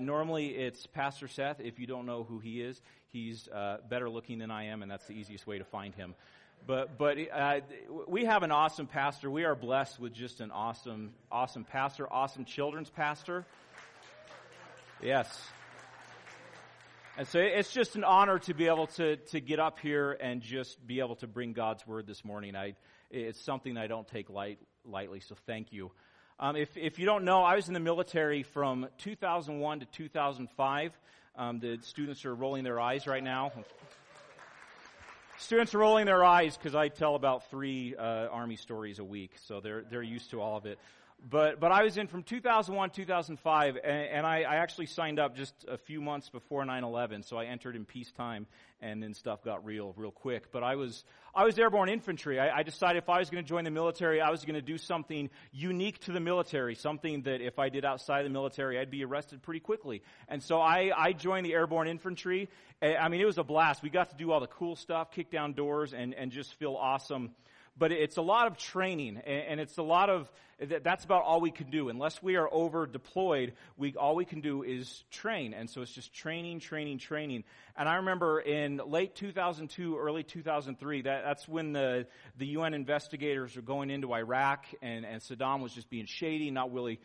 Normally, it's Pastor Seth. If you don't know who he is, he's better looking than I am, and that's the easiest way to find him. But we have an awesome pastor. We are blessed with just an awesome, awesome pastor, awesome children's pastor. Yes. And so it's just an honor to be able to get up here and just be able to bring God's word this morning. It's something I don't take lightly, so thank you. If you don't know, I was in the military from 2001 to 2005. The students are rolling their eyes right now. Students are rolling their eyes because I tell about three Army stories a week, so they're used to all of it. But I was in from 2001 to 2005, and I actually signed up just a few months before 9/11, so I entered in peacetime, and then stuff got real quick. But I was airborne infantry. I decided if I was going to join the military, I was going to do something unique to the military, something that if I did outside the military, I'd be arrested pretty quickly. And so I joined the airborne infantry. I mean, it was a blast. We got to do all the cool stuff, kick down doors, and just feel awesome. But it's a lot of training, and it's a lot of, that's about all we can do. Unless we are over deployed, all we can do is train. And so it's just training. And I remember in late 2002, early 2003, that's when the UN investigators were going into Iraq, and Saddam was just being shady, not really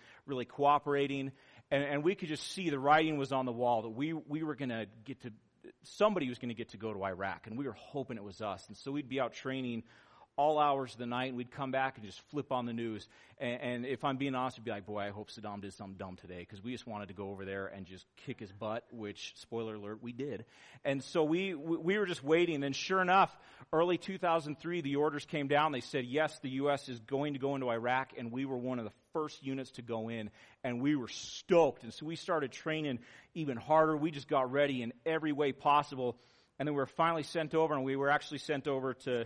cooperating. And we could just see the writing was on the wall that we were going to get to, somebody was going to get to go to Iraq, and we were hoping it was us. And so we'd be out training all hours of the night, and we'd come back and just flip on the news. And if I'm being honest, we'd be like, boy, I hope Saddam did something dumb today, because we just wanted to go over there and just kick his butt, which, spoiler alert, we did. And so we were just waiting. And sure enough, early 2003, the orders came down. They said, yes, the U.S. is going to go into Iraq, and we were one of the first units to go in, and we were stoked. And so we started training even harder. We just got ready in every way possible. And then we were finally sent over, and we were actually sent over to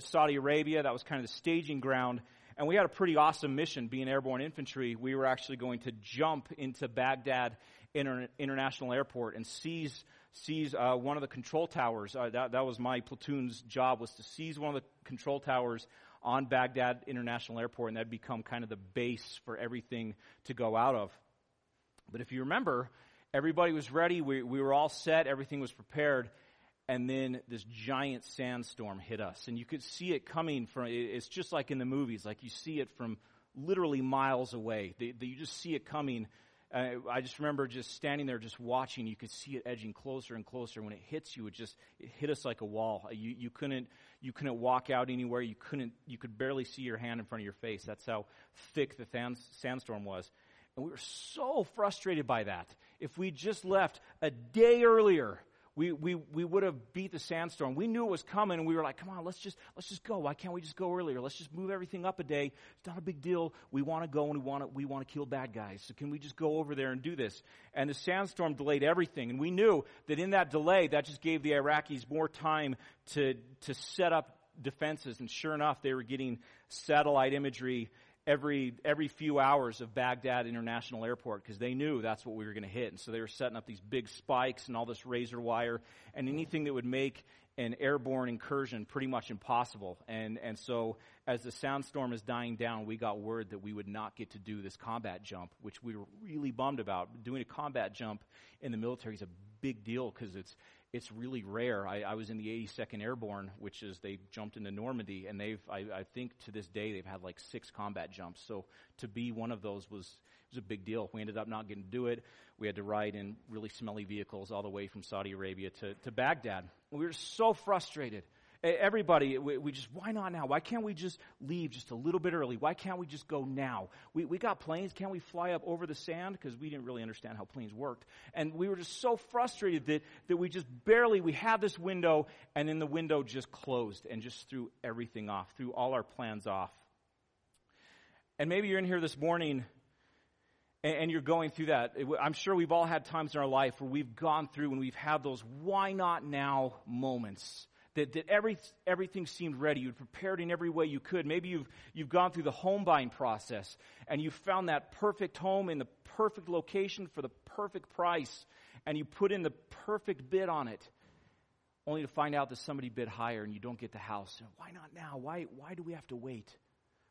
Saudi Arabia. That was kind of the staging ground. And we had a pretty awesome mission, being airborne infantry. We were actually going to jump into Baghdad International Airport and seize one of the control towers. That was my platoon's job, was to seize one of the control towers on Baghdad International Airport, and that'd become kind of the base for everything to go out of. But if you remember, everybody was ready. We were all set. Everything was prepared. And then this giant sandstorm hit us, and you could see it coming from, it's just like in the movies, like you see it from literally miles away. You just see it coming. I just remember just standing there just watching. You could see it edging closer and closer. When it hits you, it hit us like a wall. You couldn't walk out anywhere. You could barely see your hand in front of your face. That's how thick the sandstorm was. And we were so frustrated by that. If we just left a day earlier, we would have beat the sandstorm. We knew it was coming, and we were like, come on, let's just go. Why can't we just go earlier? Let's just move everything up a day. It's not a big deal. We want to go, and we want to kill bad guys. So can we just go over there and do this? And the sandstorm delayed everything. And we knew that in that delay, that just gave the Iraqis more time to set up defenses. And sure enough, they were getting satellite imagery every few hours of Baghdad International Airport, because they knew that's what we were going to hit. And so they were setting up these big spikes and all this razor wire and anything that would make an airborne incursion pretty much impossible. And so as the sandstorm is dying down, we got word that we would not get to do this combat jump, which we were really bummed about. Doing a combat jump in the military is a big deal because it's really rare. I was in the 82nd Airborne, which is they jumped into Normandy, and I think to this day they've had like 6 combat jumps. So to be one of those was a big deal. We ended up not getting to do it. We had to ride in really smelly vehicles all the way from Saudi Arabia to Baghdad. We were so frustrated. Everybody, we just, why not now? Why can't we just leave just a little bit early? Why can't we just go now? We got planes. Can't we fly up over the sand? Because we didn't really understand how planes worked. And we were just so frustrated that we just barely, we had this window, and then the window just closed and just threw everything off, threw all our plans off. And maybe you're in here this morning and you're going through that. I'm sure we've all had times in our life where we've gone through and we've had those why not now moments. That everything seemed ready. You'd prepared in every way you could. Maybe you've gone through the home buying process, and you found that perfect home in the perfect location for the perfect price, and you put in the perfect bid on it, only to find out that somebody bid higher and you don't get the house. Why not now? Why do we have to wait?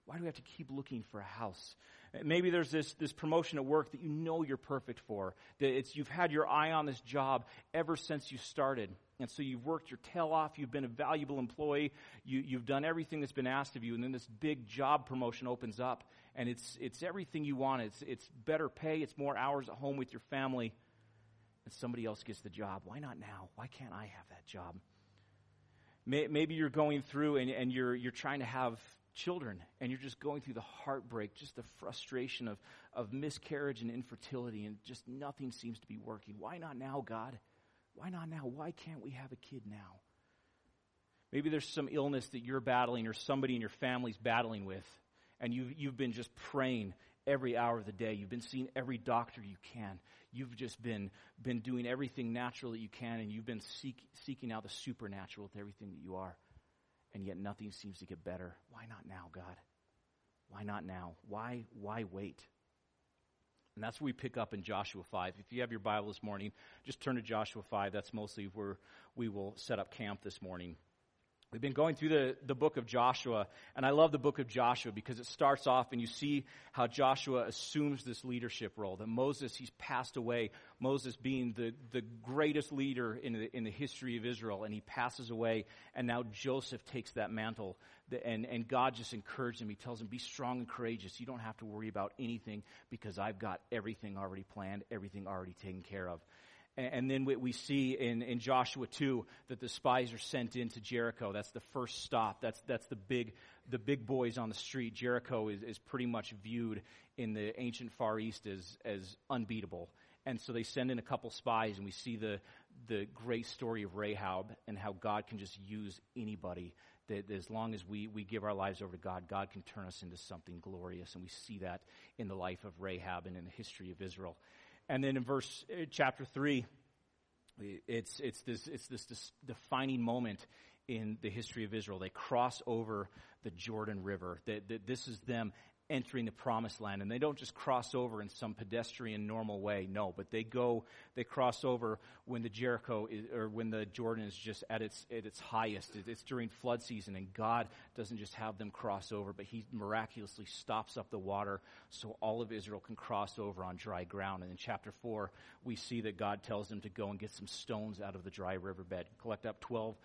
Why do we have to keep looking for a house? Maybe there's this promotion at work that you know you're perfect for. That you've had your eye on this job ever since you started. And so you've worked your tail off. You've been a valuable employee. You've done everything that's been asked of you. And then this big job promotion opens up. And it's everything you want. It's better pay. It's more hours at home with your family. And somebody else gets the job. Why not now? Why can't I have that job? Maybe you're going through and you're trying to have children, and you're just going through the heartbreak, just the frustration of miscarriage and infertility, and just nothing seems to be working. Why not now, God? Why not now? Why can't we have a kid now? Maybe there's some illness that you're battling or somebody in your family's battling with, and you've been just praying every hour of the day. You've been seeing every doctor you can. You've just been doing everything natural that you can, and you've been seeking out the supernatural with everything that you are. And yet nothing seems to get better. Why not now, God? Why not now? Why wait? And that's what we pick up in Joshua 5. If you have your Bible this morning, just turn to Joshua 5. That's mostly where we will set up camp this morning. We've been going through the book of Joshua, and I love the book of Joshua because it starts off and you see how Joshua assumes this leadership role, that Moses, he's passed away, Moses being the greatest leader in the history of Israel, and he passes away, and now Joseph takes that mantle, and God just encourages him. He tells him, be strong and courageous. You don't have to worry about anything because I've got everything already planned, everything already taken care of. And then we see in Joshua 2 that the spies are sent into Jericho. That's the first stop. That's the big boys on the street. Jericho is pretty much viewed in the ancient Far East as unbeatable. And so they send in a couple spies, and we see the great story of Rahab and how God can just use anybody. That as long as we give our lives over to God, God can turn us into something glorious. And we see that in the life of Rahab and in the history of Israel. And then in chapter 3, it's this defining moment in the history of Israel. They cross over the Jordan River. This is them entering the Promised Land, and they don't just cross over in some pedestrian normal way. No, but they cross over when the Jordan is just at its highest. It's during flood season, and God doesn't just have them cross over, but He miraculously stops up the water so all of Israel can cross over on dry ground. And in chapter 4, we see that God tells them to go and get some stones out of the dry riverbed, collect up 12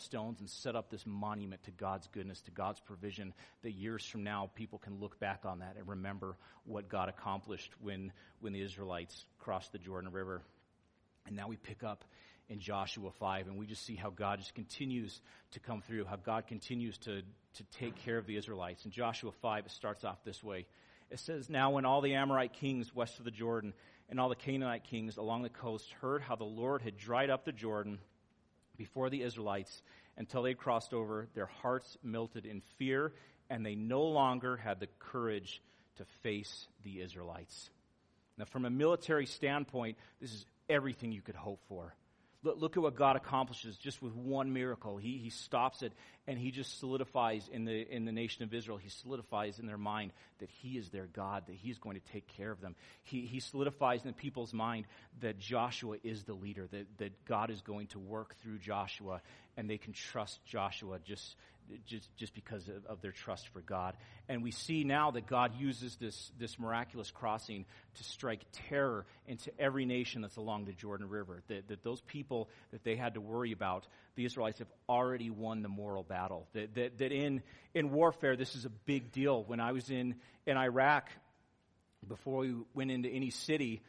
stones, and set up this monument to God's goodness, to God's provision, that years from now people can look back on that and remember what God accomplished when the Israelites crossed the Jordan River. And now we pick up in Joshua 5, and we just see how God just continues to come through, how God continues to take care of the Israelites. In Joshua 5, it starts off this way. It says, "Now when all the Amorite kings west of the Jordan and all the Canaanite kings along the coast heard how the Lord had dried up the Jordan before the Israelites until they crossed over, their hearts melted in fear, and they no longer had the courage to face the Israelites." Now, from a military standpoint, this is everything you could hope for. Look at what God accomplishes just with one miracle. He stops it, and He just solidifies in the nation of Israel. He solidifies in their mind that He is their God, that He's going to take care of them. He solidifies in the people's mind that Joshua is the leader, that God is going to work through Joshua, and they can trust Joshua just because of their trust for God. And we see now that God uses this miraculous crossing to strike terror into every nation that's along the Jordan River, that those people that they had to worry about, the Israelites have already won the moral battle. That in warfare, this is a big deal. When I was in Iraq, before we went into any city,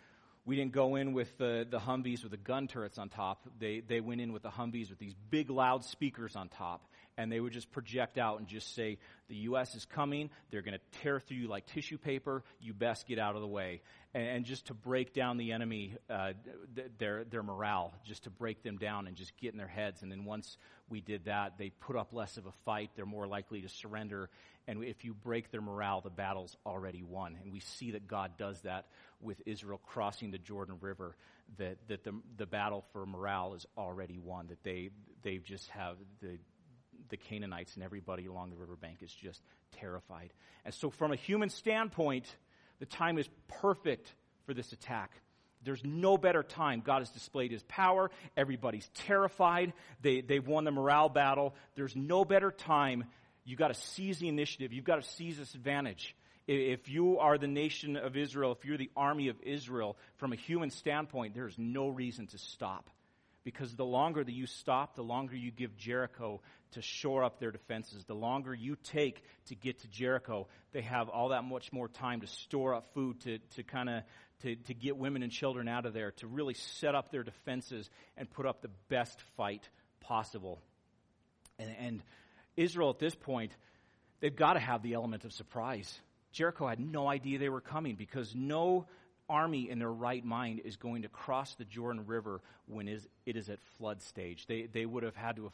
we didn't go in with the Humvees with the gun turrets on top. They went in with the Humvees with these big loud speakers on top. And they would just project out and just say, the U.S. is coming. They're going to tear through you like tissue paper. You best get out of the way. And just to break down the enemy, their morale, just to break them down and just get in their heads. And then once we did that, they put up less of a fight. They're more likely to surrender. And if you break their morale, the battle's already won. And we see that God does that with Israel crossing the Jordan River, that the battle for morale is already won, that they just have the Canaanites and everybody along the riverbank is just terrified. And so from a human standpoint, the time is perfect for this attack. There's no better time. God has displayed His power. Everybody's terrified. They've won the morale battle. There's no better time You've got to seize the initiative. You've got to seize this advantage. If you are the nation of Israel, if you're the army of Israel, from a human standpoint, there is no reason to stop. Because the longer that you stop, the longer you give Jericho to shore up their defenses. The longer you take to get to Jericho, they have all that much more time to store up food, to get women and children out of there, to really set up their defenses and put up the best fight possible. And Israel at this point, they've got to have the element of surprise. Jericho had no idea they were coming, because no army in their right mind is going to cross the Jordan River when it is at flood stage. They would have had to have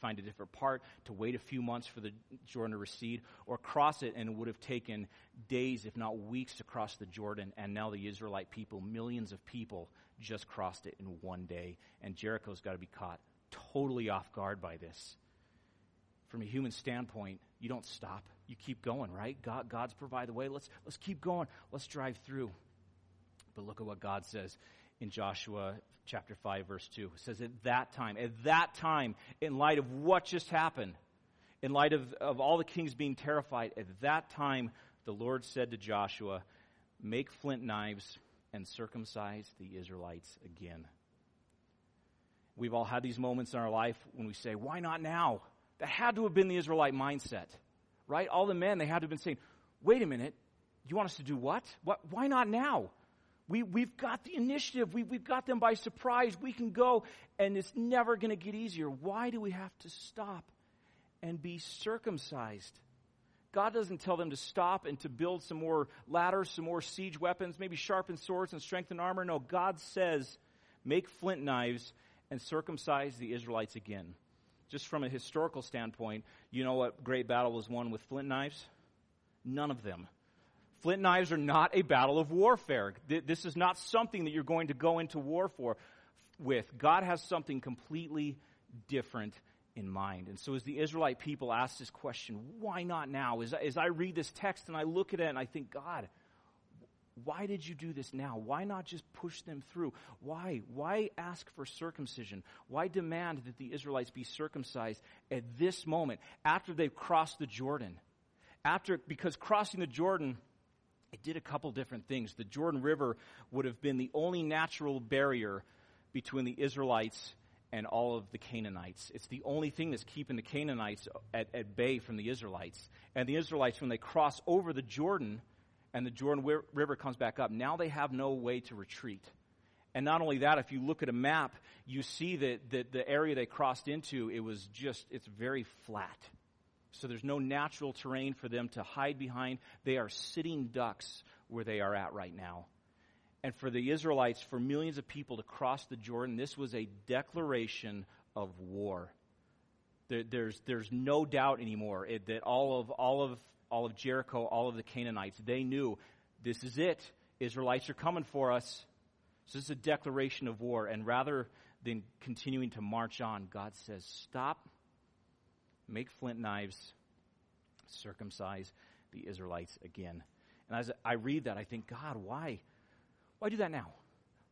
find a different part, to wait a few months for the Jordan to recede, or cross it, and it would have taken days, if not weeks, to cross the Jordan. And now the Israelite people, millions of people, just crossed it in one day. And Jericho's got to be caught totally off guard by this. From a human standpoint, you don't stop. You keep going, right? God's provided the way. Let's keep going. Let's drive through. But look at what God says in Joshua chapter 5, verse 2. It says, at that time, in light of what just happened, in light of all the kings being terrified, at that time the Lord said to Joshua, make flint knives and circumcise the Israelites again. We've all had these moments in our life when we say, why not now? That had to have been the Israelite mindset, right? All the men, they had to have been saying, wait a minute, you want us to do what? Why not now? We've got the initiative. We've got them by surprise. We can go, and it's never going to get easier. Why do we have to stop and be circumcised? God doesn't tell them to stop and to build some more ladders, some more siege weapons, maybe sharpen swords and strengthen armor. No, God says, make flint knives and circumcise the Israelites again. Just from a historical standpoint, you know what great battle was won with flint knives? None of them. Flint knives are not a battle of warfare. This is not something that you're going to go into war with. God has something completely different in mind. And so as the Israelite people ask this question, why not now? As I read this text and I look at it and I think, God, why did you do this now? Why not just push them through? Why? Why ask for circumcision? Why demand that the Israelites be circumcised at this moment, after they've crossed the Jordan? Because crossing the Jordan, it did a couple different things. The Jordan River would have been the only natural barrier between the Israelites and all of the Canaanites. It's the only thing that's keeping the Canaanites at bay from the Israelites. And the Israelites, when they cross over the Jordan and the Jordan River comes back up, now they have no way to retreat. And not only that, if you look at a map, you see that the area they crossed into, it's very flat. So there's no natural terrain for them to hide behind. They are sitting ducks where they are at right now. And for the Israelites, for millions of people to cross the Jordan, this was a declaration of war. There's no doubt anymore that all of Jericho, all of the Canaanites, they knew, this is it. Israelites are coming for us. So this is a declaration of war. And rather than continuing to march on, God says, stop. Make flint knives, circumcise the Israelites again. And as I read that, I think, God, why? Why do that now?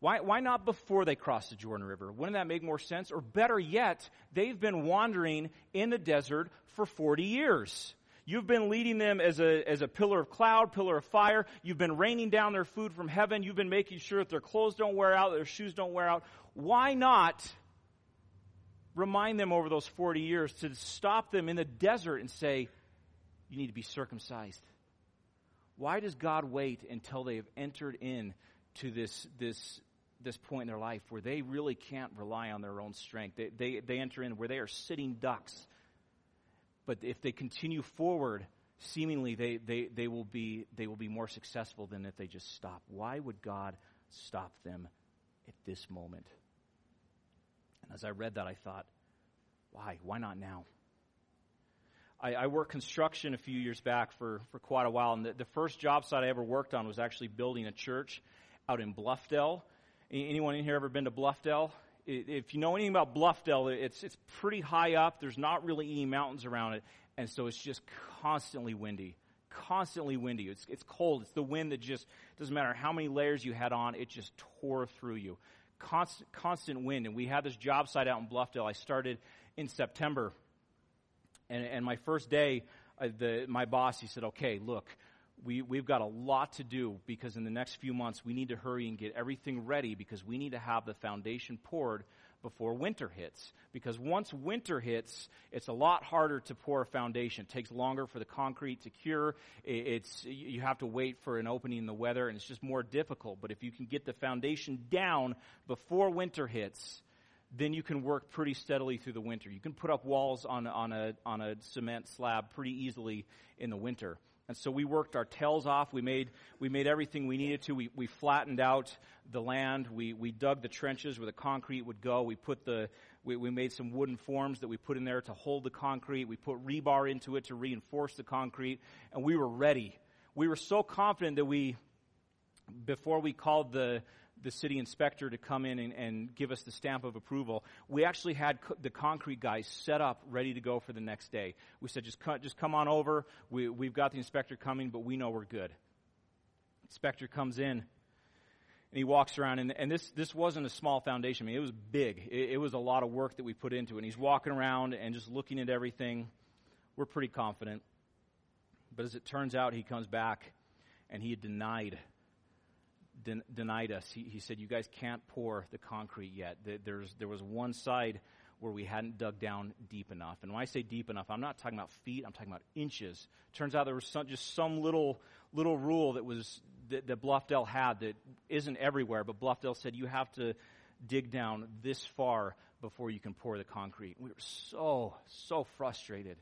Why not before they cross the Jordan River? Wouldn't that make more sense? Or better yet, they've been wandering in the desert for 40 years. You've been leading them as a pillar of cloud, pillar of fire. You've been raining down their food from heaven. You've been making sure that their clothes don't wear out, their shoes don't wear out. Why not remind them over those 40 years to stop them in the desert and say, you need to be circumcised? Why does God wait until they have entered in to this point in their life where they really can't rely on their own strength? They enter in where they are sitting ducks. But if they continue forward, seemingly they will be more successful than if they just stop. Why would God stop them at this moment? As I read that, I thought, why? Why not now? I worked construction a few years back for quite a while, and the first job site I ever worked on was actually building a church out in Bluffdale. Anyone in here ever been to Bluffdale? If you know anything about Bluffdale, it's pretty high up. There's not really any mountains around it, and so it's just constantly windy. It's cold. It's the wind that just doesn't matter how many layers you had on, it just tore through you. Constant wind, and we had this job site out in Bluffdale. I started in September, And my first day, my boss, he said, okay, look, we've got a lot to do because in the next few months we need to hurry and get everything ready because we need to have the foundation poured before winter hits. Because once winter hits, it's a lot harder to pour a foundation. It takes longer for the concrete to cure. You have to wait for an opening in the weather, and it's just more difficult. But if you can get the foundation down before winter hits, then you can work pretty steadily through the winter. You can put up walls on a cement slab pretty easily in the winter. And so we worked our tails off. We made everything we needed to. We flattened out the land. We dug the trenches where the concrete would go. We made some wooden forms that we put in there to hold the concrete. We put rebar into it to reinforce the concrete, and we were ready. We were so confident that before we called the city inspector to come in and give us the stamp of approval, we actually had the concrete guys set up ready to go for the next day. We said, just come on over. We've got the inspector coming, but we know we're good. Inspector comes in, and he walks around, and this wasn't a small foundation. I mean, it was big. It was a lot of work that we put into it. And he's walking around and just looking at everything. We're pretty confident. But as it turns out, he comes back, and he had denied us. He said, you guys can't pour the concrete yet. There was one side where we hadn't dug down deep enough. And when I say deep enough, I'm not talking about feet, I'm talking about inches. Turns out there was some little rule that Bluffdale had that isn't everywhere, but Bluffdale said you have to dig down this far before you can pour the concrete. We were so frustrated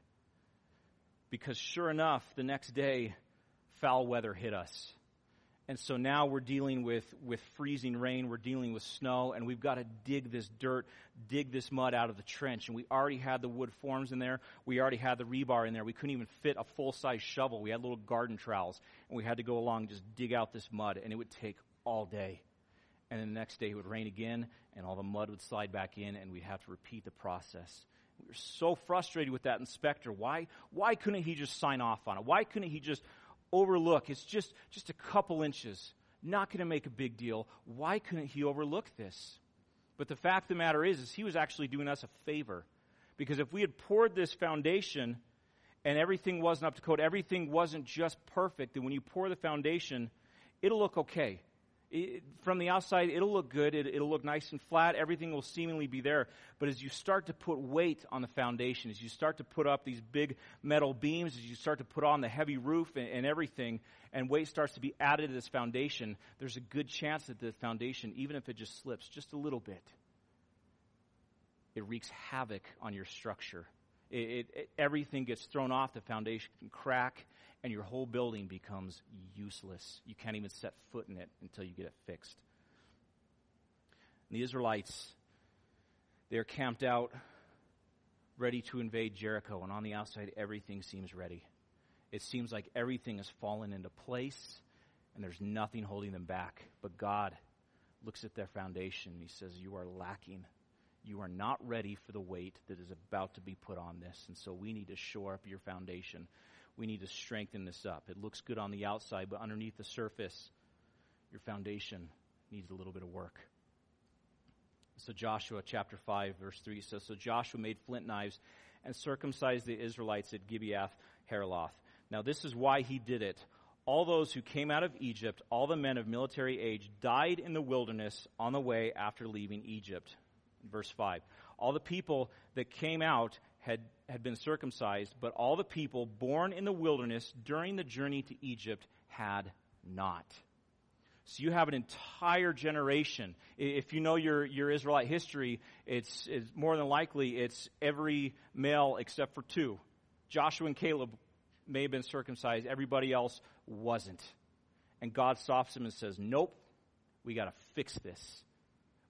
because sure enough, the next day, foul weather hit us. And so now we're dealing with freezing rain, we're dealing with snow, and we've got to dig this dirt, dig this mud out of the trench. And we already had the wood forms in there, we already had the rebar in there. We couldn't even fit a full-size shovel. We had little garden trowels, and we had to go along and just dig out this mud, and it would take all day. And then the next day it would rain again, and all the mud would slide back in, and we'd have to repeat the process. We were so frustrated with that inspector. Why couldn't he just sign off on it? Why couldn't he just overlook? It's just a couple inches. Not going to make a big deal. Why couldn't he overlook this? But the fact of the matter is he was actually doing us a favor. Because if we had poured this foundation and everything wasn't up to code, everything wasn't just perfect, then when you pour the foundation, it'll look okay. From the outside, it'll look good. It'll look nice and flat. Everything will seemingly be there. But as you start to put weight on the foundation, as you start to put up these big metal beams, as you start to put on the heavy roof and everything, and weight starts to be added to this foundation, there's a good chance that the foundation, even if it just slips just a little bit, it wreaks havoc on your structure. Everything gets thrown off, the foundation can crack, and your whole building becomes useless. You can't even set foot in it until you get it fixed. And the Israelites, they're camped out, ready to invade Jericho, and on the outside, everything seems ready. It seems like everything has fallen into place, and there's nothing holding them back. But God looks at their foundation, and he says, you are lacking. You are not ready for the weight that is about to be put on this. And so we need to shore up your foundation. We need to strengthen this up. It looks good on the outside, but underneath the surface, your foundation needs a little bit of work. So Joshua chapter 5, verse 3 says, So Joshua made flint knives and circumcised the Israelites at Gibeath-Heraloth. Now this is why he did it. All those who came out of Egypt, all the men of military age, died in the wilderness on the way after leaving Egypt. Verse 5, all the people that came out had been circumcised, but all the people born in the wilderness during the journey to Egypt had not. So you have an entire generation. If you know your Israelite history, it's more than likely it's every male except for two. Joshua and Caleb may have been circumcised. Everybody else wasn't. And God stops him and says, nope, we got to fix this.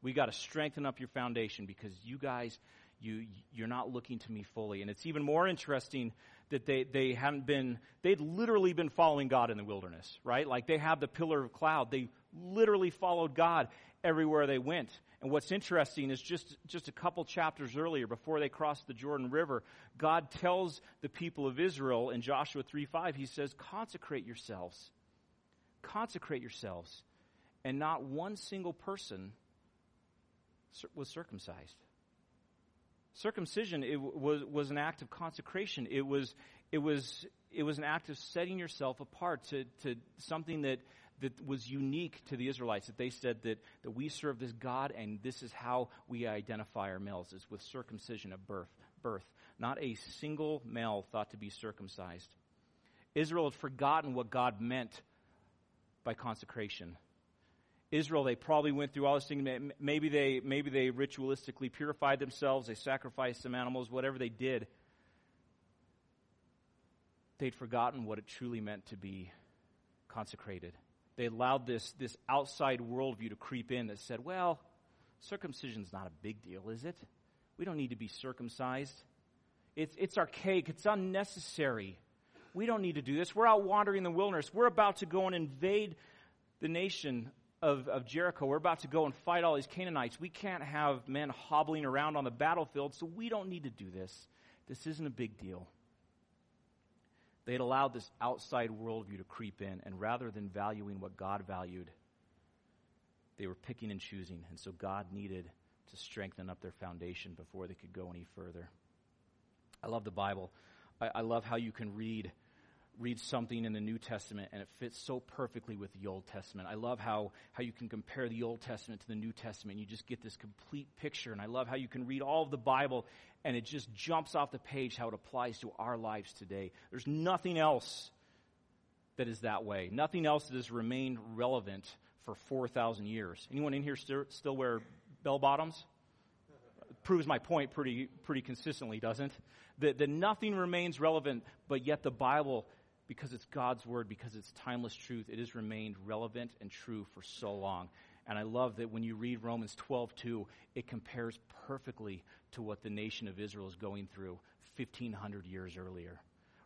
We got to strengthen up your foundation because you guys, you're not looking to me fully. And it's even more interesting that they hadn't been, they'd literally been following God in the wilderness, right? Like they have the pillar of cloud. They literally followed God everywhere they went. And what's interesting is just a couple chapters earlier, before they crossed the Jordan River, God tells the people of Israel in Joshua 3:5, he says, consecrate yourselves. And not one single person was circumcised. Circumcision, it was an act of consecration. It was an act of setting yourself apart to something that was unique to the Israelites, that they said that we serve this God and this is how we identify our males, is with circumcision of birth. Not a single male thought to be circumcised. Israel had forgotten what God meant by consecration. Israel, they probably went through all this thing. Maybe they ritualistically purified themselves. They sacrificed some animals, whatever they did. They'd forgotten what it truly meant to be consecrated. They allowed this outside worldview to creep in that said, well, circumcision's not a big deal, is it? We don't need to be circumcised. It's archaic. It's unnecessary. We don't need to do this. We're out wandering in the wilderness. We're about to go and invade the nation of Jericho. We're about to go and fight all these Canaanites. We can't have men hobbling around on the battlefield, so we don't need to do this. This isn't a big deal. They'd allowed this outside worldview to creep in, and rather than valuing what God valued, they were picking and choosing, and so God needed to strengthen up their foundation before they could go any further. I love the Bible. I love how you can read something in the New Testament, and it fits so perfectly with the Old Testament. I love how you can compare the Old Testament to the New Testament. You just get this complete picture, and I love how you can read all of the Bible, and it just jumps off the page how it applies to our lives today. There's nothing else that is that way. Nothing else that has remained relevant for 4,000 years. Anyone in here still wear bell-bottoms? Proves my point pretty consistently, doesn't it? That nothing remains relevant, but yet the Bible, because it's God's word, because it's timeless truth, it has remained relevant and true for so long. And I love that when you read Romans 12:2, it compares perfectly to what the nation of Israel is going through 1,500 years earlier.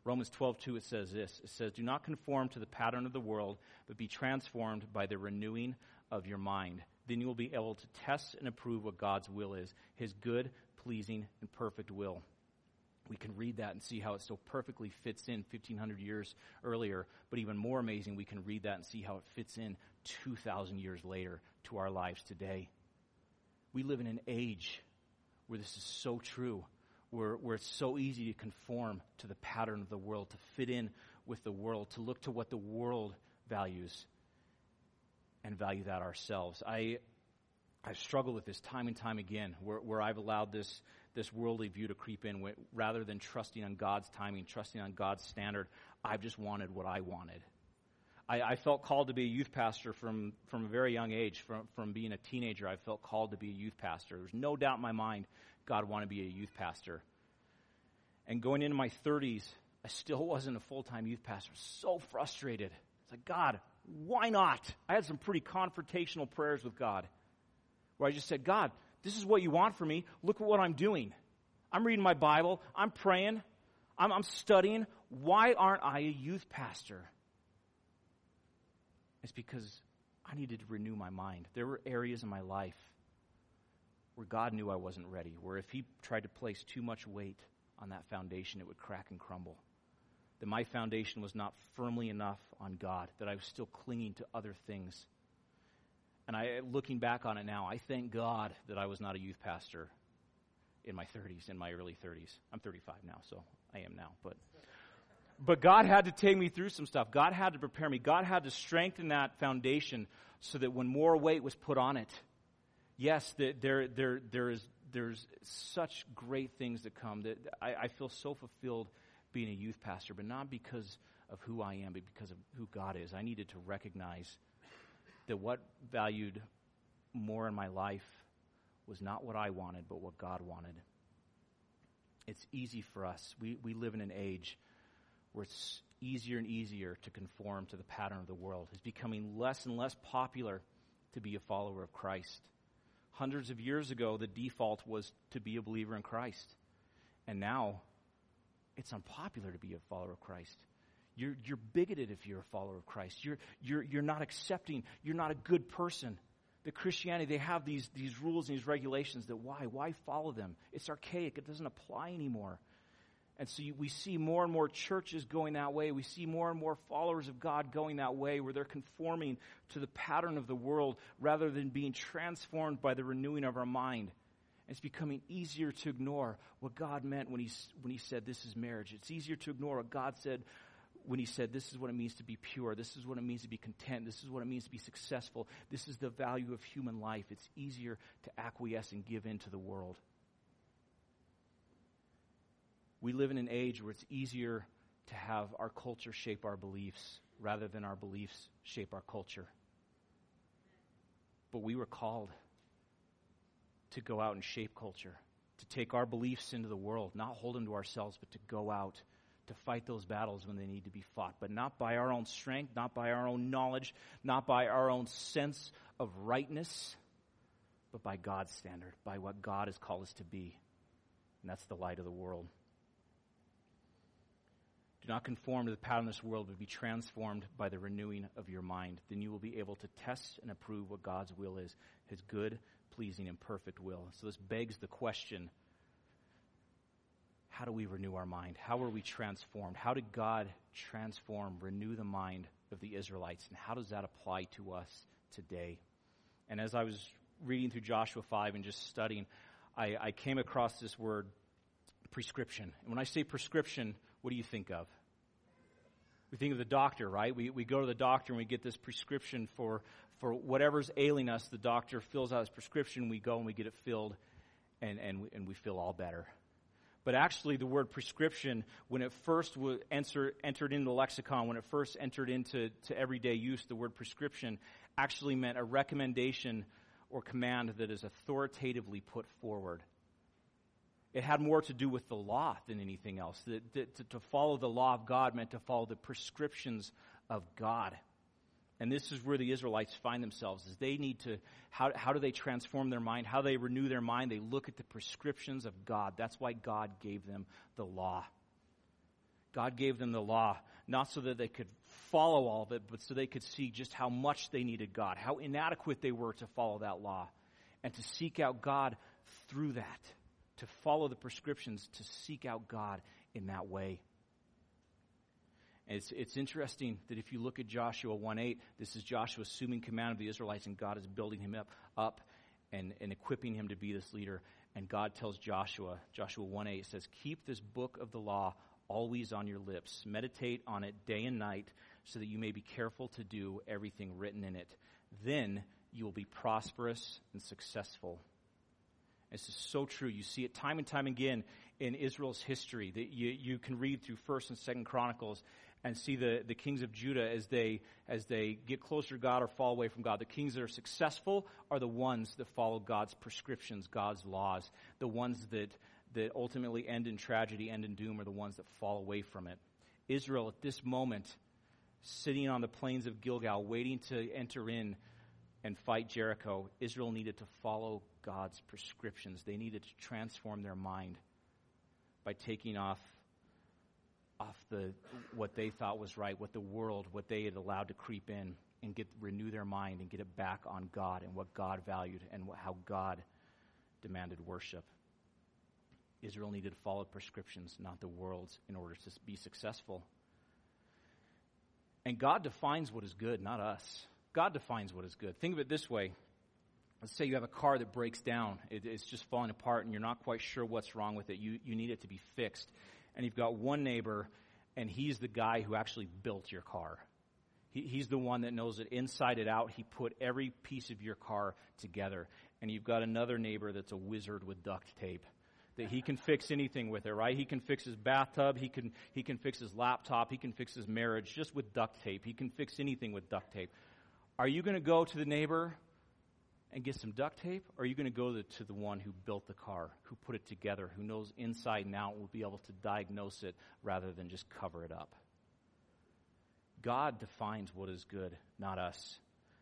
Romans 12:2, it says this. It says, "Do not conform to the pattern of the world, but be transformed by the renewing of your mind. Then you will be able to test and approve what God's will is, his good, pleasing, and perfect will." We can read that and see how it so perfectly fits in 1,500 years earlier. But even more amazing, we can read that and see how it fits in 2,000 years later to our lives today. We live in an age where this is so true, where it's so easy to conform to the pattern of the world, to fit in with the world, to look to what the world values and value that ourselves. I've struggled with this time and time again, where I've allowed this worldly view to creep in. Rather than trusting on God's timing, trusting on God's standard, I've just wanted what I wanted. I felt called to be a youth pastor from a very young age. From being a teenager, I felt called to be a youth pastor. There's no doubt in my mind God wanted to be a youth pastor. And going into my 30s, I still wasn't a full-time youth pastor. I was so frustrated. It's like, God, why not? I had some pretty confrontational prayers with God, where I just said, God, this is what you want for me. Look at what I'm doing. I'm reading my Bible. I'm praying. I'm studying. Why aren't I a youth pastor? It's because I needed to renew my mind. There were areas in my life where God knew I wasn't ready, where if he tried to place too much weight on that foundation, it would crack and crumble. That my foundation was not firmly enough on God, that I was still clinging to other things. And looking back on it now, I thank God that I was not a youth pastor in my 30s, in my early 30s. I'm 35 now, so I am now. But God had to take me through some stuff. God had to prepare me. God had to strengthen that foundation so that when more weight was put on it, yes, there's such great things that come. That I feel so fulfilled being a youth pastor, but not because of who I am, but because of who God is. I needed to recognize that what valued more in my life was not what I wanted, but what God wanted. It's easy for us. We live in an age where it's easier and easier to conform to the pattern of the world. It's becoming less and less popular to be a follower of Christ. Hundreds of years ago, the default was to be a believer in Christ. And now, it's unpopular to be a follower of Christ. You're bigoted if you're a follower of Christ. You're not accepting. You're not a good person. The Christianity, they have these rules and these regulations that why follow them? It's archaic. It doesn't apply anymore. And so we see more and more churches going that way. We see more and more followers of God going that way, where they're conforming to the pattern of the world rather than being transformed by the renewing of our mind. It's becoming easier to ignore what God meant when he said this is marriage. It's easier to ignore what God said when he said this is what it means to be pure. This is what it means to be content. This is what it means to be successful. This is the value of human life. It's easier to acquiesce and give in to the world. We live in an age where it's easier to have our culture shape our beliefs rather than our beliefs shape our culture. But we were called to go out and shape culture, to take our beliefs into the world, not hold them to ourselves, but to go out to fight those battles when they need to be fought, but not by our own strength, not by our own knowledge, not by our own sense of rightness, but by God's standard, by what God has called us to be. And that's the light of the world. Do not conform to the pattern of this world, but be transformed by the renewing of your mind. Then you will be able to test and approve what God's will is, his good, pleasing, and perfect will. So this begs the question, how do we renew our mind? How are we transformed? How did God transform, renew the mind of the Israelites? And how does that apply to us today? And as I was reading through Joshua 5 and just studying, I came across this word, prescription. And when I say prescription, what do you think of? We think of the doctor, right? We go to the doctor and we get this prescription for whatever's ailing us. The doctor fills out his prescription. We go and we get it filled, and we feel all better. But actually, the word prescription, when it first entered into the lexicon, when it first entered into everyday use, the word prescription actually meant a recommendation or command that is authoritatively put forward. It had more to do with the law than anything else. To follow the law of God meant to follow the prescriptions of God. And this is where the Israelites find themselves, is they need to, how do they transform their mind? How do they renew their mind? They look at the prescriptions of God. That's why God gave them the law. God gave them the law, not so that they could follow all of it, but so they could see just how much they needed God, how inadequate they were to follow that law, and to seek out God through that, to follow the prescriptions, to seek out God in that way. It's interesting that if you look at Joshua 1:8, this is Joshua assuming command of the Israelites, and God is building him up and equipping him to be this leader. And God tells Joshua 1:8 says, "Keep this book of the law always on your lips. Meditate on it day and night so that you may be careful to do everything written in it. Then you will be prosperous and successful." This is so true. You see it time and time again in Israel's history. That you can read through 1st and 2nd Chronicles and see the kings of Judah as they get closer to God or fall away from God. The kings that are successful are the ones that follow God's prescriptions, God's laws. The ones that ultimately end in tragedy, end in doom, are the ones that fall away from it. Israel at this moment, sitting on the plains of Gilgal, waiting to enter in and fight Jericho, Israel needed to follow God's prescriptions. They needed to transform their mind by taking off the what they thought was right, what the world, what they had allowed to creep in, and renew their mind and get it back on God and what God valued and how God demanded worship. Israel needed to follow prescriptions, not the world's, in order to be successful. And God defines what is good, not us. God defines what is good. Think of it this way. Let's say you have a car that breaks down. It's just falling apart, and you're not quite sure what's wrong with it. You need it to be fixed. And you've got one neighbor, and he's the guy who actually built your car. He's the one that knows it inside and out. He put every piece of your car together. And you've got another neighbor that's a wizard with duct tape, that he can fix anything with it, right? He can fix his bathtub. He can fix his laptop. He can fix his marriage just with duct tape. He can fix anything with duct tape. Are you going to go to the neighbor and get some duct tape? Or are you going to go to the one who built the car, who put it together, who knows inside and out and will be able to diagnose it rather than just cover it up? God defines what is good, not us.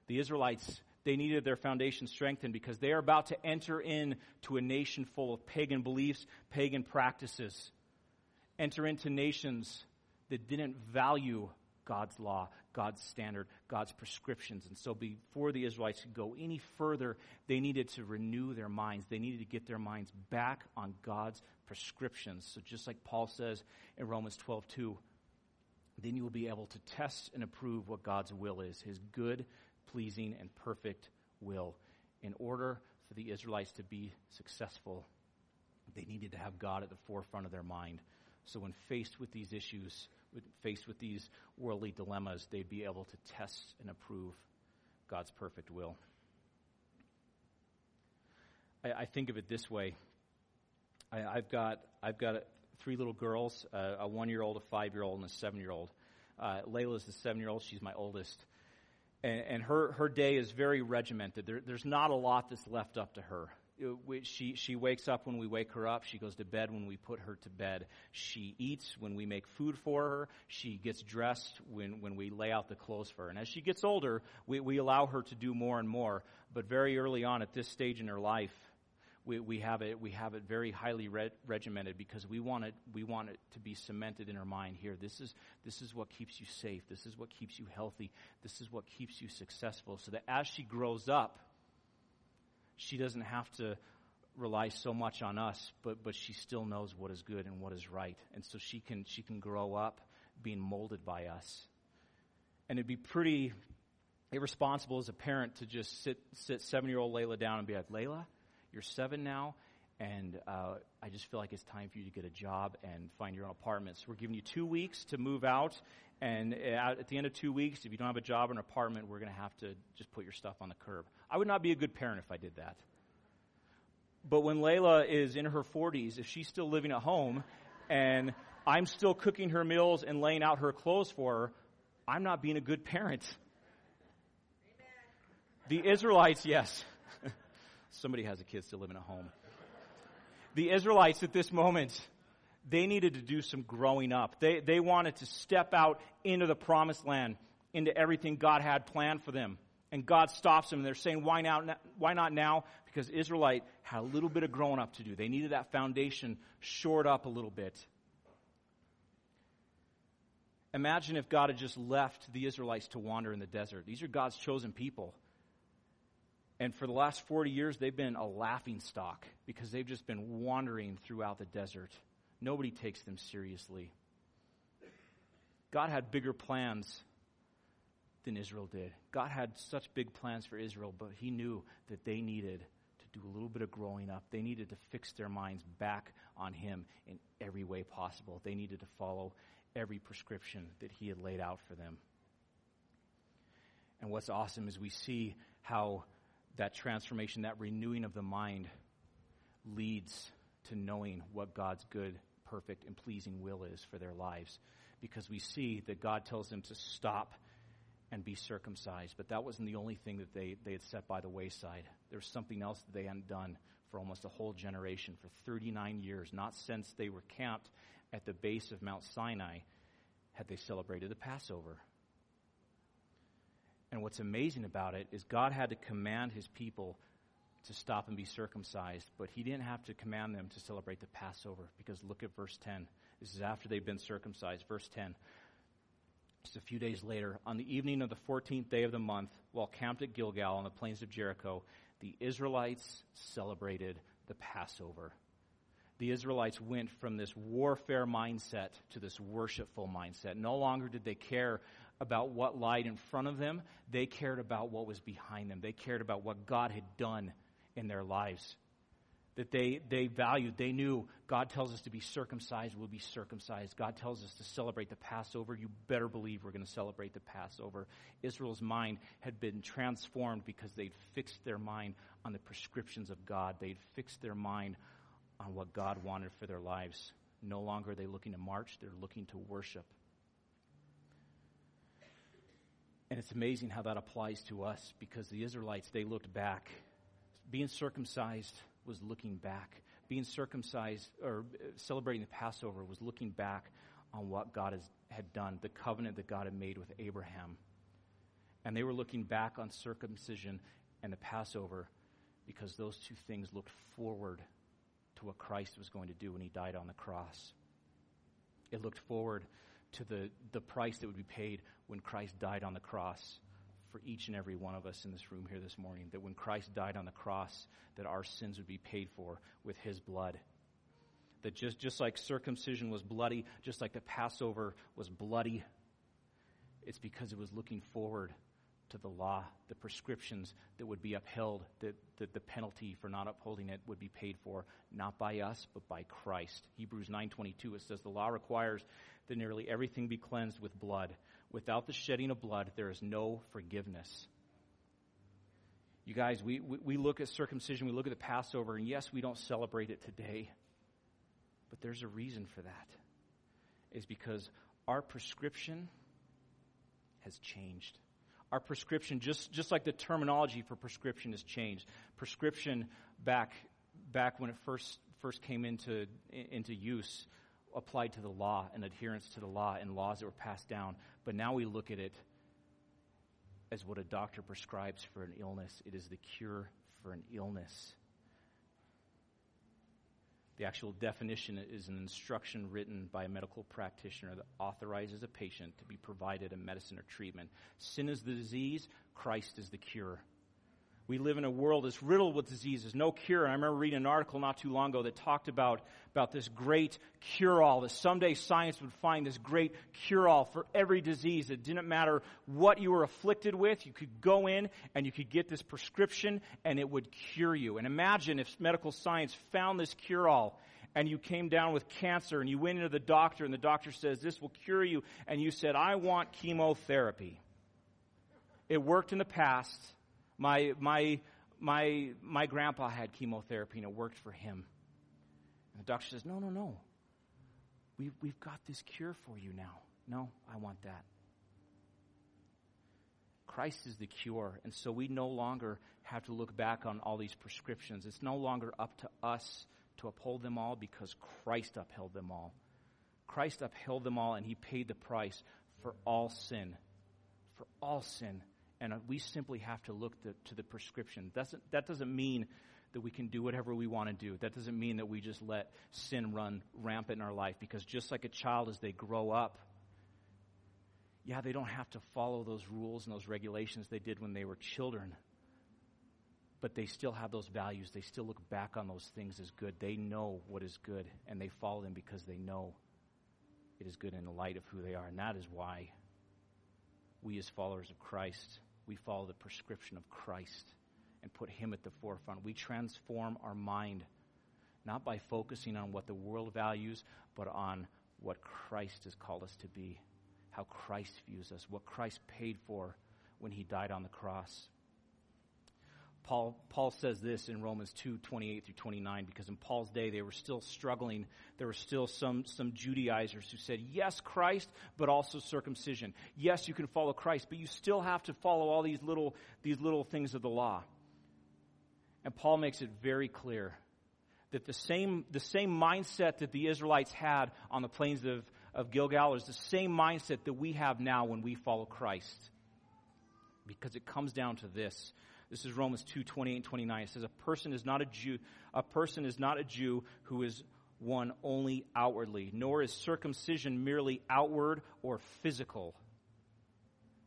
The Israelites, they needed their foundation strengthened because they are about to enter into a nation full of pagan beliefs, pagan practices. Enter into nations that didn't value God's law, God's standard, God's prescriptions. And so before the Israelites could go any further, they needed to renew their minds. They needed to get their minds back on God's prescriptions. So just like Paul says in Romans 12:2, then you will be able to test and approve what God's will is, his good, pleasing, and perfect will. In order for the Israelites to be successful, they needed to have God at the forefront of their mind. So when faced with these issues, faced with these worldly dilemmas, they'd be able to test and approve God's perfect will. I think of it this way. I've got three little girls, a 1-year-old, a 5-year-old, and a 7-year-old. Layla's the 7-year-old. She's my oldest. And her day is very regimented. There's not a lot that's left up to her. She wakes up when we wake her up. She goes to bed when we put her to bed. She eats when we make food for her. She gets dressed when we lay out the clothes for her. And as she gets older, we allow her to do more and more. But very early on at this stage in her life, we have it very highly regimented because we want it to be cemented in her mind here. This is what keeps you safe. This is what keeps you healthy. This is what keeps you successful. So that as she grows up, she doesn't have to rely so much on us, but she still knows what is good and what is right. And so she can grow up being molded by us. And it'd be pretty irresponsible as a parent to just sit 7-year-old Layla down and be like, "Layla, you're 7 now, and I just feel like it's time for you to get a job and find your own apartment. So we're giving you 2 weeks to move out, and at the end of 2 weeks, if you don't have a job or an apartment, we're going to have to just put your stuff on the curb." I would not be a good parent if I did that. But when Layla is in her 40s, if she's still living at home and I'm still cooking her meals and laying out her clothes for her, I'm not being a good parent. Amen. The Israelites, yes. Somebody has a kid still living at home. The Israelites at this moment, they needed to do some growing up. They wanted to step out into the promised land, into everything God had planned for them. And God stops them, and they're saying, "Why now? Why not now?" Because Israelite had a little bit of growing up to do. They needed that foundation shored up a little bit. Imagine if God had just left the Israelites to wander in the desert. These are God's chosen people. And for the last 40 years, they've been a laughingstock because they've just been wandering throughout the desert. Nobody takes them seriously. God had bigger plans than Israel did. God had such big plans for Israel, but he knew that they needed to do a little bit of growing up. They needed to fix their minds back on him in every way possible. They needed to follow every prescription that he had laid out for them. And what's awesome is we see how that transformation, that renewing of the mind leads to knowing what God's good, perfect, and pleasing will is for their lives. Because we see that God tells them to stop and be circumcised. But that wasn't the only thing that they had set by the wayside. There was something else that they hadn't done for almost a whole generation, for 39 years. Not since they were camped at the base of Mount Sinai had they celebrated the Passover. And what's amazing about it is God had to command his people to stop and be circumcised, but he didn't have to command them to celebrate the Passover, because look at verse 10. This is after they've been circumcised. Verse 10, just a few days later, on the evening of the 14th day of the month, while camped at Gilgal on the plains of Jericho, the Israelites celebrated the Passover. The Israelites went from this warfare mindset to this worshipful mindset. No longer did they care about what lied in front of them. They cared about what was behind them. They cared about what God had done in their lives, that they valued. They knew God tells us to be circumcised, we'll be circumcised. God tells us to celebrate the Passover. You better believe we're going to celebrate the Passover. Israel's mind had been transformed because they'd fixed their mind on the prescriptions of God. They'd fixed their mind on what God wanted for their lives. No longer are they looking to march. They're looking to worship. And it's amazing how that applies to us, because the Israelites, they looked back. Being circumcised was looking back. Being circumcised or celebrating the Passover was looking back on what God had done, the covenant that God had made with Abraham. And they were looking back on circumcision and the Passover because those two things looked forward to what Christ was going to do when he died on the cross. It looked forward to the price that would be paid when Christ died on the cross for each and every one of us in this room here this morning, that when Christ died on the cross, that our sins would be paid for with his blood. That just like circumcision was bloody, just like the Passover was bloody, it's because it was looking forward to the law, the prescriptions that would be upheld, that the penalty for not upholding it would be paid for, not by us, but by Christ. Hebrews 9:22, it says, the law requires that nearly everything be cleansed with blood. Without the shedding of blood, there is no forgiveness. You guys, we look at circumcision, we look at the Passover, and yes, we don't celebrate it today. But there's a reason for that. It's because our prescription has changed. Our prescription, just like the terminology for prescription has changed. Prescription back when it first came into use, applied to the law and adherence to the law and laws that were passed down. But now we look at it as what a doctor prescribes for an illness. It is the cure for an illness. The actual definition is an instruction written by a medical practitioner that authorizes a patient to be provided a medicine or treatment. Sin is the disease. Christ is the cure. We live in a world that's riddled with diseases, no cure. And I remember reading an article not too long ago that talked about this great cure-all, that someday science would find this great cure-all for every disease. It didn't matter what you were afflicted with. You could go in and you could get this prescription and it would cure you. And imagine if medical science found this cure-all and you came down with cancer and you went into the doctor and the doctor says, this will cure you. And you said, I want chemotherapy. It worked in the past. My grandpa had chemotherapy and it worked for him. And the doctor says, no. We've got this cure for you now. No, I want that. Christ is the cure. And so we no longer have to look back on all these prescriptions. It's no longer up to us to uphold them all because Christ upheld them all. Christ upheld them all and he paid the price for all sin. For all sin. And we simply have to look to the prescription. That doesn't mean that we can do whatever we want to do. That doesn't mean that we just let sin run rampant in our life. Because just like a child as they grow up, yeah, they don't have to follow those rules and those regulations they did when they were children. But they still have those values. They still look back on those things as good. They know what is good, and they follow them because they know it is good in the light of who they are. And that is why we as followers of Christ, we follow the prescription of Christ and put him at the forefront. We transform our mind, not by focusing on what the world values, but on what Christ has called us to be, how Christ views us, what Christ paid for when he died on the cross. Paul says this in Romans 2:28-29, because in Paul's day they were still struggling. There were still some Judaizers who said, yes, Christ, but also circumcision. Yes, you can follow Christ, but you still have to follow all these little things of the law. And Paul makes it very clear that the same mindset that the Israelites had on the plains of Gilgal is the same mindset that we have now when we follow Christ. Because it comes down to this. This is Romans 2:28-29. It says, a person is not a Jew who is one only outwardly, nor is circumcision merely outward or physical.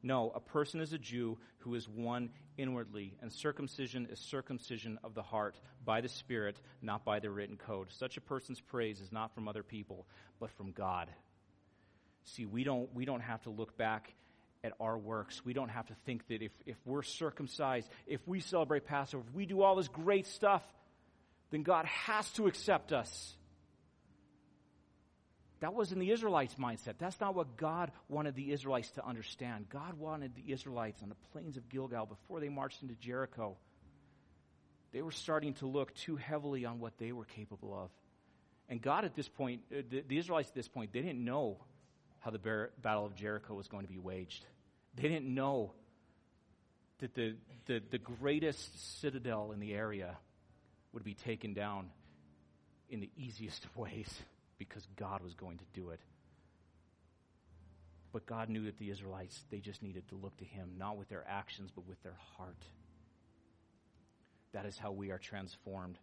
No, a person is a Jew who is one inwardly, and circumcision is circumcision of the heart by the Spirit, not by the written code. Such a person's praise is not from other people, but from God. See, we don't have to look back at our works. We don't have to think that if we're circumcised, if we celebrate Passover, if we do all this great stuff, then God has to accept us. That wasn't the Israelites' mindset. That's not what God wanted the Israelites to understand. God wanted the Israelites on the plains of Gilgal before they marched into Jericho. They were starting to look too heavily on what they were capable of. And God at this point, the Israelites at this point, they didn't know how the battle of Jericho was going to be waged. They didn't know that the greatest citadel in the area would be taken down in the easiest of ways because God was going to do it. But God knew that the Israelites, they just needed to look to him, not with their actions, but with their heart. That is how we are transformed.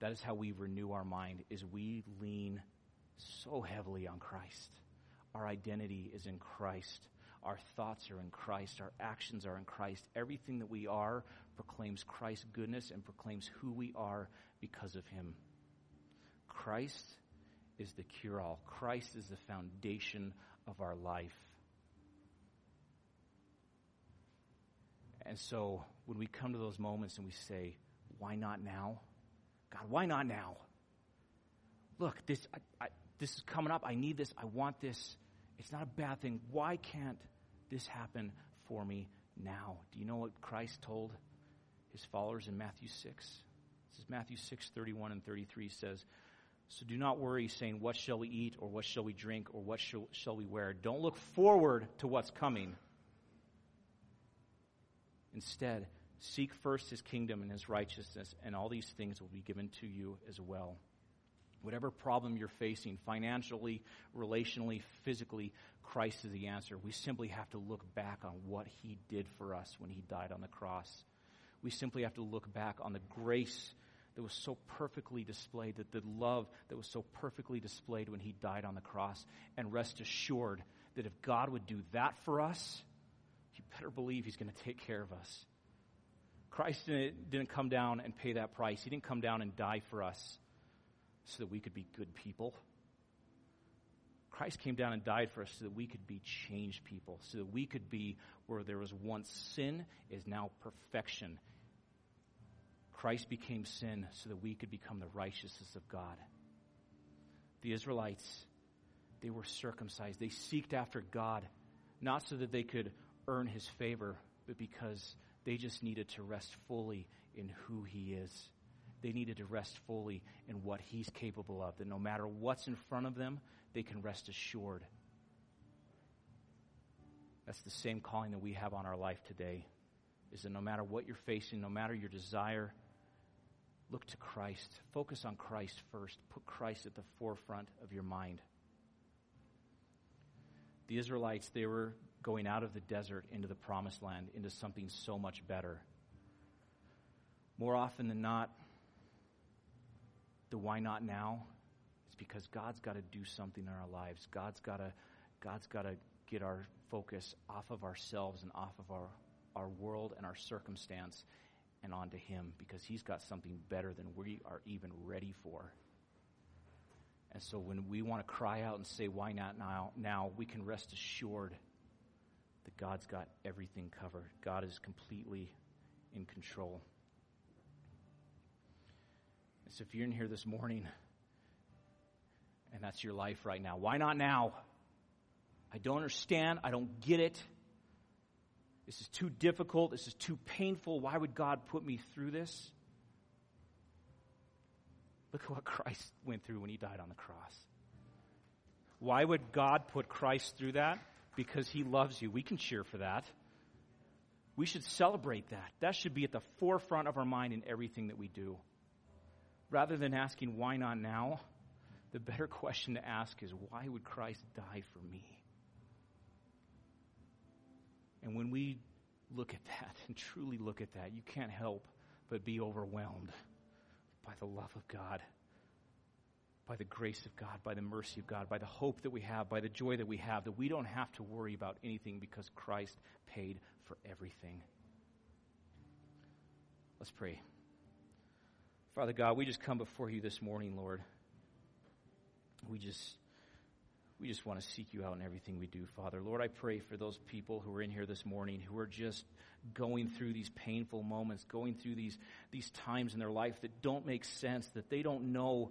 That is how we renew our mind, is we lean so heavily on Christ. Our identity is in Christ. Our thoughts are in Christ. Our actions are in Christ. Everything that we are proclaims Christ's goodness and proclaims who we are because of him. Christ is the cure-all. Christ is the foundation of our life. And so when we come to those moments and we say, why not now? God, why not now? Look, this is coming up. I need this. I want this. It's not a bad thing. Why can't this happen for me now? Do you know what Christ told his followers in Matthew 6? This is Matthew 6:31 and 33 says, so do not worry, saying, what shall we eat, or what shall we drink, or what shall we wear? Don't look forward to what's coming. Instead, seek first his kingdom and his righteousness, and all these things will be given to you as well. Whatever problem you're facing, financially, relationally, physically, Christ is the answer. We simply have to look back on what he did for us when he died on the cross. We simply have to look back on the grace that was so perfectly displayed, that the love that was so perfectly displayed when he died on the cross, and rest assured that if God would do that for us, you better believe he's going to take care of us. Christ didn't come down and pay that price. He didn't come down and die for us so that we could be good people. Christ came down and died for us so that we could be changed people, so that we could be where there was once sin is now perfection. Christ became sin so that we could become the righteousness of God. The Israelites, they were circumcised. They seeked after God, not so that they could earn his favor, but because they just needed to rest fully in who he is. They needed to rest fully in what he's capable of, that no matter what's in front of them, they can rest assured. That's the same calling that we have on our life today, is that no matter what you're facing, no matter your desire, look to Christ. Focus on Christ first. Put Christ at the forefront of your mind. The Israelites, they were going out of the desert into the promised land, into something so much better. More often than not, the why not now is because God's got to do something in our lives. God's got to get our focus off of ourselves and off of our world and our circumstance and onto him, because he's got something better than we are even ready for. And so when we want to cry out and say, why not now, we can rest assured that God's got everything covered. God is completely in control. And so if you're in here this morning and that's your life right now, why not now? I don't understand. I don't get it. This is too difficult. This is too painful. Why would God put me through this? Look at what Christ went through when he died on the cross. Why would God put Christ through that? Because he loves you. We can cheer for that. We should celebrate that. That should be at the forefront of our mind in everything that we do. Rather than asking, why not now? The better question to ask is, why would Christ die for me? And when we look at that and truly look at that, you can't help but be overwhelmed by the love of God, by the grace of God, by the mercy of God, by the hope that we have, by the joy that we have, that we don't have to worry about anything because Christ paid for everything. Let's pray. Father God, we just come before you this morning, Lord. We just want to seek you out in everything we do, Father. Lord, I pray for those people who are in here this morning who are just going through these painful moments, going through these times in their life that don't make sense, that they don't know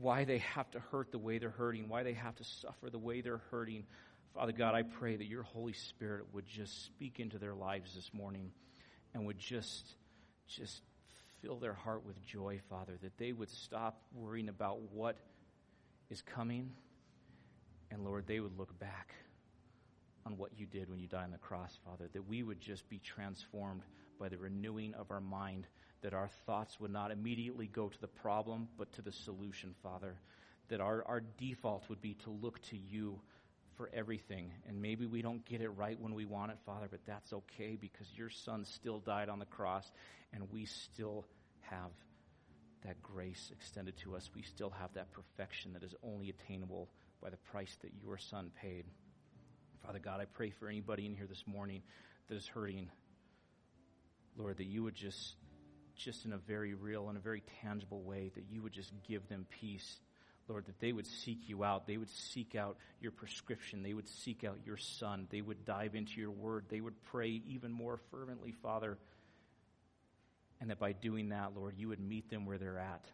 why they have to hurt the way they're hurting, why they have to suffer the way they're hurting. Father God, I pray that your Holy Spirit would just speak into their lives this morning and would just fill their heart with joy, Father, that they would stop worrying about what is coming. And Lord, they would look back on what you did when you died on the cross, Father, that we would just be transformed by the renewing of our mind, that our thoughts would not immediately go to the problem, but to the solution, Father, that our default would be to look to you for everything. And maybe we don't get it right when we want it, Father, but that's okay, because your Son still died on the cross, and we still have that grace extended to us. We still have that perfection that is only attainable by the price that your Son paid. Father God, I pray for anybody in here this morning that is hurting, Lord, that you would just in a very real and a very tangible way, that you would just give them peace. Lord, that they would seek you out. They would seek out your prescription. They would seek out your Son. They would dive into your word. They would pray even more fervently, Father. And that by doing that, Lord, you would meet them where they're at.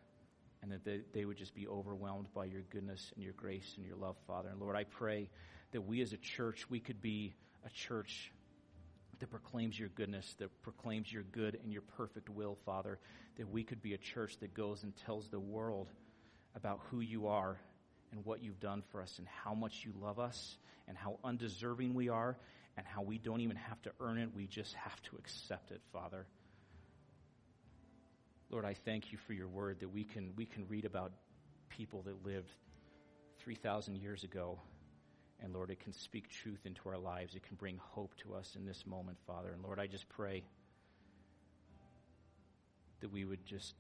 And that they would just be overwhelmed by your goodness and your grace and your love, Father. And Lord, I pray that we as a church, we could be a church that proclaims your goodness, that proclaims your good and your perfect will, Father. That we could be a church that goes and tells the world about who you are and what you've done for us and how much you love us and how undeserving we are and how we don't even have to earn it. We just have to accept it, Father. Lord, I thank you for your word that we can read about people that lived 3,000 years ago. And Lord, it can speak truth into our lives. It can bring hope to us in this moment, Father. And Lord, I just pray that we would just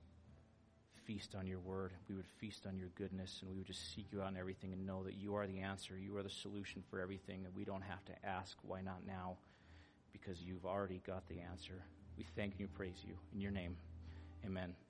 feast on your word. We would feast on your goodness, and we would just seek you out in everything and know that you are the answer. You are the solution for everything, that we don't have to ask, why not now? Because you've already got the answer. We thank you and praise you. In your name. Amen.